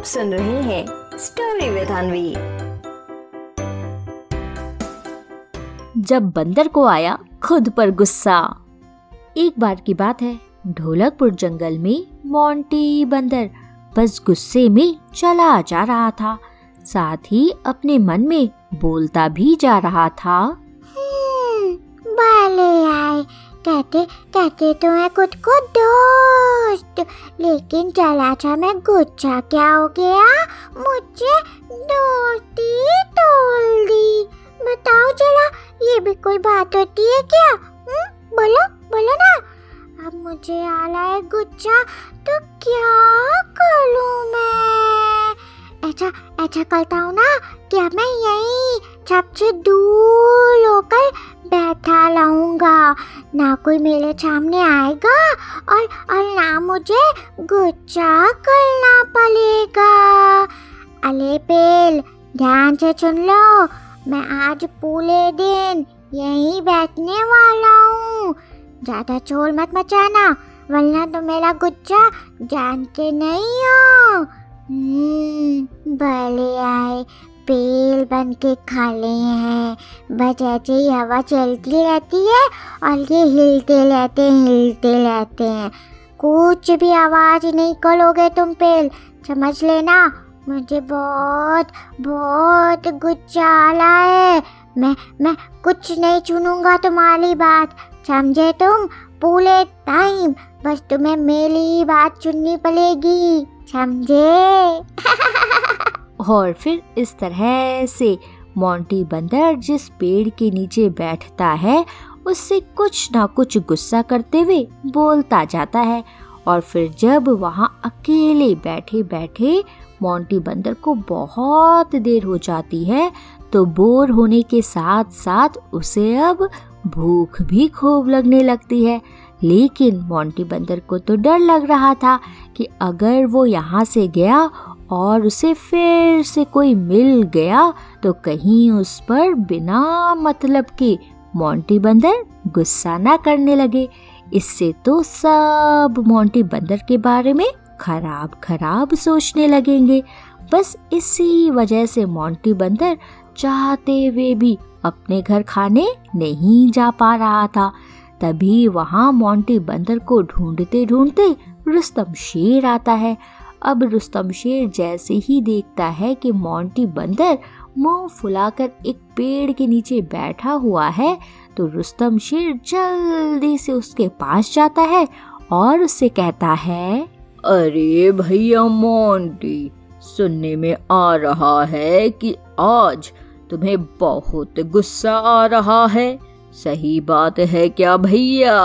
आप सुन रहे हैं स्टोरी विद अनवी। जब बंदर को आया खुद पर गुस्सा। एक बार की बात है, ढोलकपुर जंगल में मोंटी बंदर बस गुस्से में चला जा रहा था, साथ ही अपने मन में बोलता भी जा रहा था। बाले आए कहते कहते तो मैं खुद को दोस्त, लेकिन चला जा मैं गुच्छा, क्या हो गया मुझे दोस्ती तोल दी। बताओ जरा, ये भी कोई बात होती है क्या? बोलो बोलो ना। अब मुझे आ रहा है गुच्छा तो क्या करूं मैं? ऐसा ऐसा करता हूँ ना कि अब मैं यहीं सबसे दूर होकर बैठा लाऊंगा, ना कोई मेरे सामने आएगा और ना मुझे गुच्छा करना पड़ेगा। अले पेल, ध्यान से सुन लो, मैं आज पूरे दिन यहीं बैठने वाला हूँ। ज़्यादा शोर मत मचाना, वरना तो मेरा गुच्छा जानते नहीं हो। भले आए पेल बन के खाले हैं, बस ऐसे ही हवा चलती रहती है और ये हिलते रहते हैं। कुछ भी आवाज़ नहीं करोगे तुम पेल, समझ लेना। मुझे बहुत बहुत गुस्सा आ रहा है, मैं कुछ नहीं सुनूंगा तुम्हारी बात, समझे तुम? पूरे टाइम बस तुम्हें मेरी बात सुननी पड़ेगी, समझे? और फिर इस तरह से मोंटी बंदर जिस पेड़ के नीचे बैठता है उससे कुछ ना कुछ गुस्सा करते हुए बोलता जाता है, और फिर जब वहाँ अकेले बैठे बैठे मोंटी बंदर को बहुत देर हो जाती है तो बोर होने के साथ साथ उसे अब भूख भी खूब लगने लगती है। लेकिन मोंटी बंदर को तो डर लग रहा था कि अगर वो यहाँ से गया और उसे फिर से कोई मिल गया तो कहीं उस पर बिना मतलब के मोंटी बंदर गुस्सा ना करने लगे। इससे तो सब मोंटी बंदर के बारे में खराब खराब सोचने लगेंगे। बस इसी वजह से मोंटी बंदर चाहते हुए भी अपने घर खाने नहीं जा पा रहा था। तभी वहाँ मोंटी बंदर को ढूंढते ढूंढते रुस्तम शेर आता है। अब रुस्तम शेर जैसे ही देखता है कि मोंटी बंदर मुंह फुलाकर एक पेड़ के नीचे बैठा हुआ है तो रुस्तम शेर जल्दी से उसके पास जाता है और उससे कहता है, अरे भैया मोंटी, सुनने में आ रहा है कि आज तुम्हें बहुत गुस्सा आ रहा है, सही बात है क्या भैया?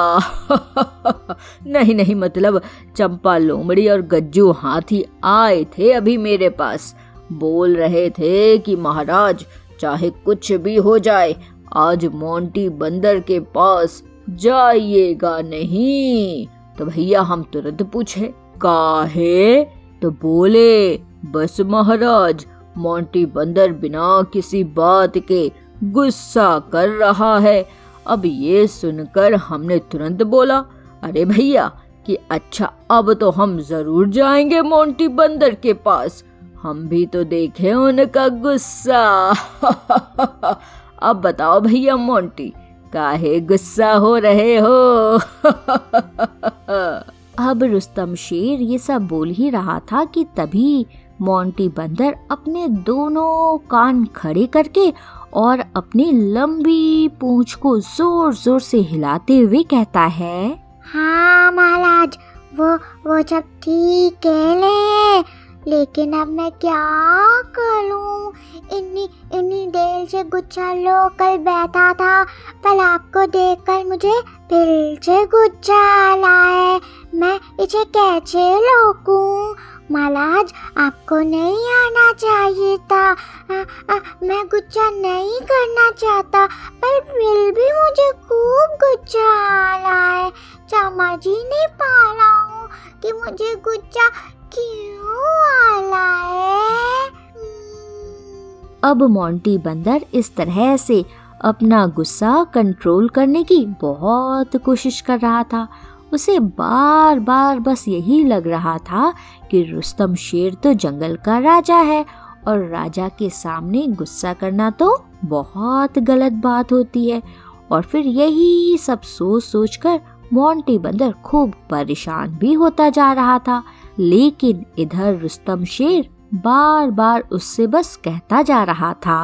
नहीं, मतलब चंपा लोमड़ी और गज्जू हाथी आए थे अभी मेरे पास, बोल रहे थे कि महाराज चाहे कुछ भी हो जाए आज मोंटी बंदर के पास जाइएगा नहीं। तो भैया हम तुरंत पूछे काहे? तो बोले बस महाराज, मोंटी बंदर बिना किसी बात के गुस्सा कर रहा है। अब ये सुनकर हमने तुरंत बोला, अरे भैया कि अच्छा अब तो हम जरूर जाएंगे मोंटी बंदर के पास, हम भी तो देखें उनका गुस्सा। अब बताओ भैया मोंटी, काहे गुस्सा हो रहे हो? अब रुस्तम शेर ये सब बोल ही रहा था कि तभी मोंटी बंदर अपने दोनों कान खड़े करके और अपनी लंबी पूंछ को जोर जोर से हिलाते हुए कहता है, हाँ महाराज, वो सब ठीक कह ले, लेकिन अब मैं क्या करूँ? इन्हीं देर से गुच्छा लो कर बैठा था, पर आपको देखकर मुझे फिर से गुच्छा आ रहा है, मैं इसे कैसे रोकूँ? महाराज आपको नहीं आना चाहिए था, मैं गुस्सा नहीं करना चाहता पर फिर भी मुझे खूब गुस्सा आ रहा है, समझ ही नहीं पा रहा हूँ कि मुझे गुस्सा क्यों आ रहा है। अब मोंटी बंदर इस तरह से अपना गुस्सा कंट्रोल करने की बहुत कोशिश कर रहा था। उसे बार बार बस यही लग रहा था कि रुस्तम शेर तो जंगल का राजा है और राजा के सामने गुस्सा करना तो बहुत गलत बात होती है। और फिर यही सब सोच सोच कर मोंटी बंदर खूब परेशान भी होता जा रहा था, लेकिन इधर रुस्तम शेर बार बार उससे बस कहता जा रहा था,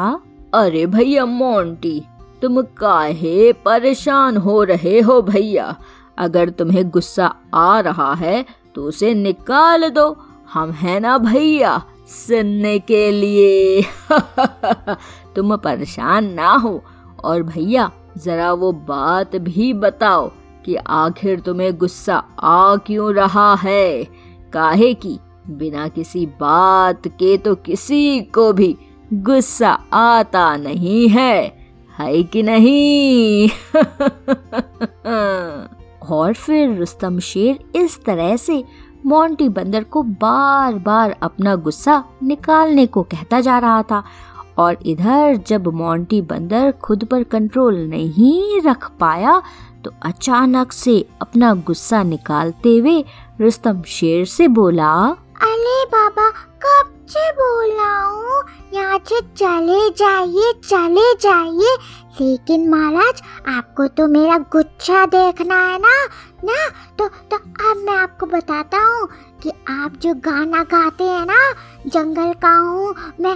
अरे भैया मोंटी, तुम काहे परेशान हो रहे हो भैया? अगर तुम्हें गुस्सा आ रहा है तो उसे निकाल दो, हम हैं ना भैया सुनने के लिए। तुम परेशान ना हो। और भैया जरा वो बात भी बताओ कि आखिर तुम्हें गुस्सा आ क्यों रहा है? काहे कि बिना किसी बात के तो किसी को भी गुस्सा आता नहीं है, है कि नहीं? और फिर रुस्तम शेर इस तरह से मोंटी बंदर को बार बार अपना गुस्सा निकालने को कहता जा रहा था। और इधर जब मोंटी बंदर खुद पर कंट्रोल नहीं रख पाया तो अचानक से अपना गुस्सा निकालते हुए रुस्तम शेर से बोला, अरे बाबा कब से बोला हूँ यहाँ से चले जाइए, लेकिन महाराज आपको तो मेरा गुच्छा देखना है ना तो अब मैं आपको बताता हूँ कि आप जो गाना गाते हैं ना, जंगल का हूँ मैं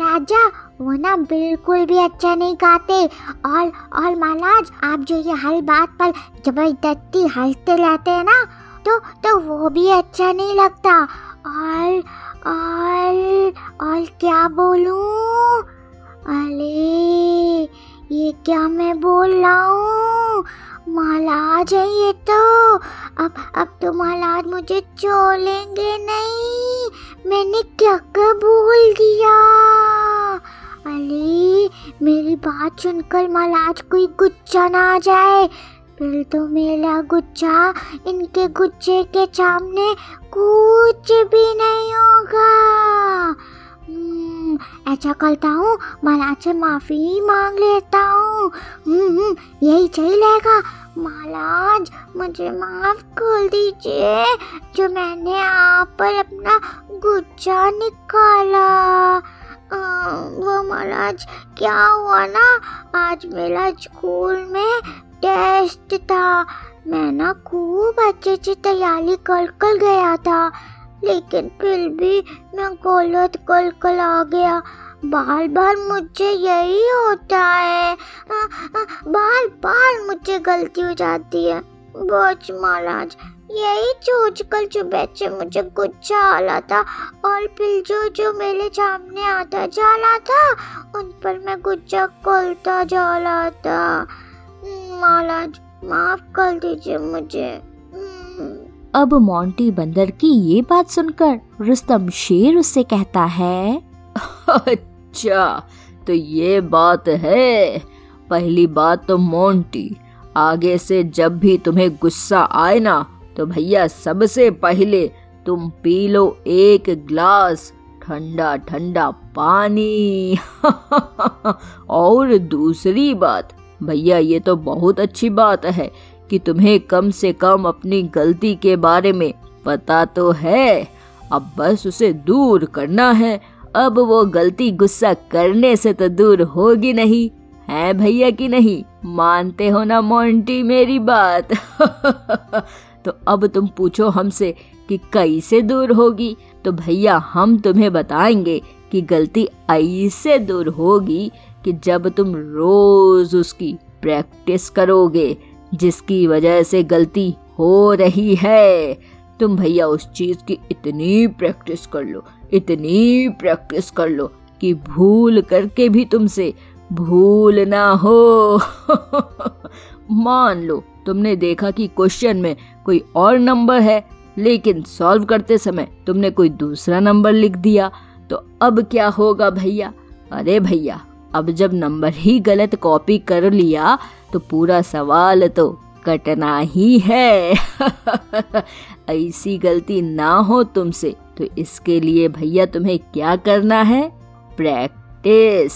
राजा, वो ना बिल्कुल भी अच्छा नहीं गाते। और महाराज आप जो ये हर बात पर जबरदस्ती हंसते रहते हैं ना, तो वो भी अच्छा नहीं लगता। और क्या बोलूं? अरे ये क्या मैं बोल रहा हूँ, महाराज है ये तो। अब तो महाराज मुझे छोलेंगे नहीं, मैंने क्या क्या बोल दिया। अरे मेरी बात सुनकर महाराज कोई गुस्सा ना आ जाए, फिर तो मेरा गुच्छा इनके गुच्छे के सामने कुछ भी नहीं होगा। ऐसा करता हूँ, महाराज से माफ़ी मांग लेता हूँ, यही सही रहेगा। महाराज मुझे माफ़ कर दीजिए जो मैंने आप पर अपना गुच्छा निकाला। वो महाराज क्या हुआ ना, आज मेरा स्कूल में टेस्ट था, मैं ना खूब अच्छे से तैयारी कर गया था, लेकिन फिर भी मैं गलत कर आ गया। बार बार मुझे यही होता है, बार बार मुझे गलती हो जाती है। बस महाराज यही सोच कर सुबह से मुझे गुस्सा आ रहा था, और फिर जो मेरे सामने आता जा रहा था उन पर मैं गुस्सा करता जा रहा था। महाराज माफ कर दीजिए मुझे। अब मोंटी बंदर की ये बात सुनकर रुस्तम शेर उससे कहता है, अच्छा तो ये बात है। पहली बात तो मोंटी, आगे से जब भी तुम्हें गुस्सा आए ना तो भैया सबसे पहले तुम पी लो एक ग्लास ठंडा ठंडा पानी। और दूसरी बात भैया, ये तो बहुत अच्छी बात है कि तुम्हें कम से कम अपनी गलती के बारे में पता तो है, अब बस उसे दूर करना है। अब वो गलती गुस्सा करने से तो दूर होगी नहीं, है भैया कि नहीं? मानते हो ना मोंटी मेरी बात? तो अब तुम पूछो हमसे कि कैसे दूर होगी, तो भैया हम तुम्हें बताएंगे कि गलती ऐसे दूर होगी कि जब तुम रोज उसकी प्रैक्टिस करोगे जिसकी वजह से गलती हो रही है। तुम भैया उस चीज की इतनी प्रैक्टिस कर लो कि भूल करके भी तुमसे भूल ना हो। मान लो तुमने देखा कि क्वेश्चन में कोई और नंबर है, लेकिन सॉल्व करते समय तुमने कोई दूसरा नंबर लिख दिया, तो अब क्या होगा भैया? अरे भैया अब जब नंबर ही गलत कॉपी कर लिया तो पूरा सवाल तो कटना ही है। ऐसी गलती ना हो तुमसे, तो इसके लिए भैया तुम्हें क्या करना है? प्रैक्टिस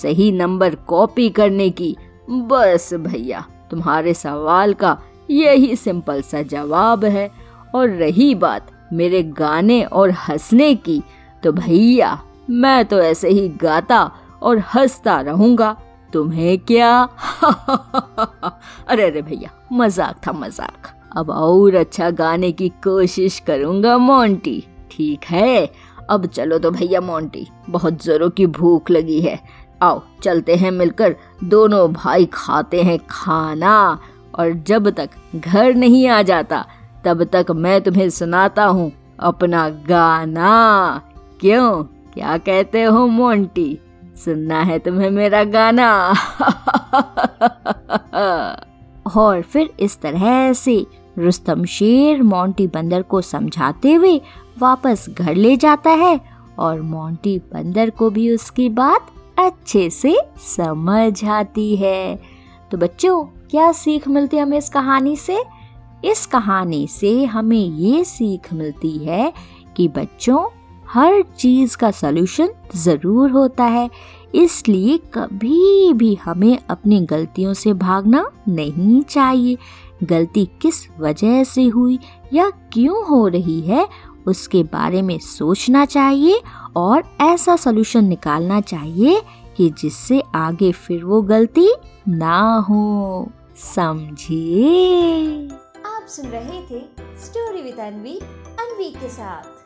सही नंबर कॉपी करने की। बस भैया तुम्हारे सवाल का यही सिंपल सा जवाब है। और रही बात मेरे गाने और हंसने की, तो भैया मैं तो ऐसे ही गाता और हंसता रहूंगा, तुम्हें क्या। अरे अरे भैया, मजाक था मजाक। अब और अच्छा गाने की कोशिश करूंगा मोंटी, ठीक है। अब चलो तो भैया मोंटी, बहुत जोरों की भूख लगी है, आओ चलते हैं मिलकर दोनों भाई खाते हैं खाना, और जब तक घर नहीं आ जाता तब तक मैं तुम्हें सुनाता हूँ अपना गाना। क्यों, क्या कहते हो मोंटी, सुनना है तुम्हें मेरा गाना? और फिर इस तरह से रुस्तम शेर मोंटी बंदर को समझाते हुए वापस घर ले जाता है, और मोंटी बंदर को भी उसकी बात अच्छे से समझ आती है। तो बच्चों, क्या सीख मिलती है हमें इस कहानी से? इस कहानी से हमें ये सीख मिलती है कि बच्चों, हर चीज का सलूशन जरूर होता है, इसलिए कभी भी हमें अपनी गलतियों से भागना नहीं चाहिए। गलती किस वजह से हुई या क्यों हो रही है, उसके बारे में सोचना चाहिए और ऐसा सलूशन निकालना चाहिए कि जिससे आगे फिर वो गलती ना हो। समझिए। आप सुन रहे थे स्टोरी विद अनवी, अनवी के साथ।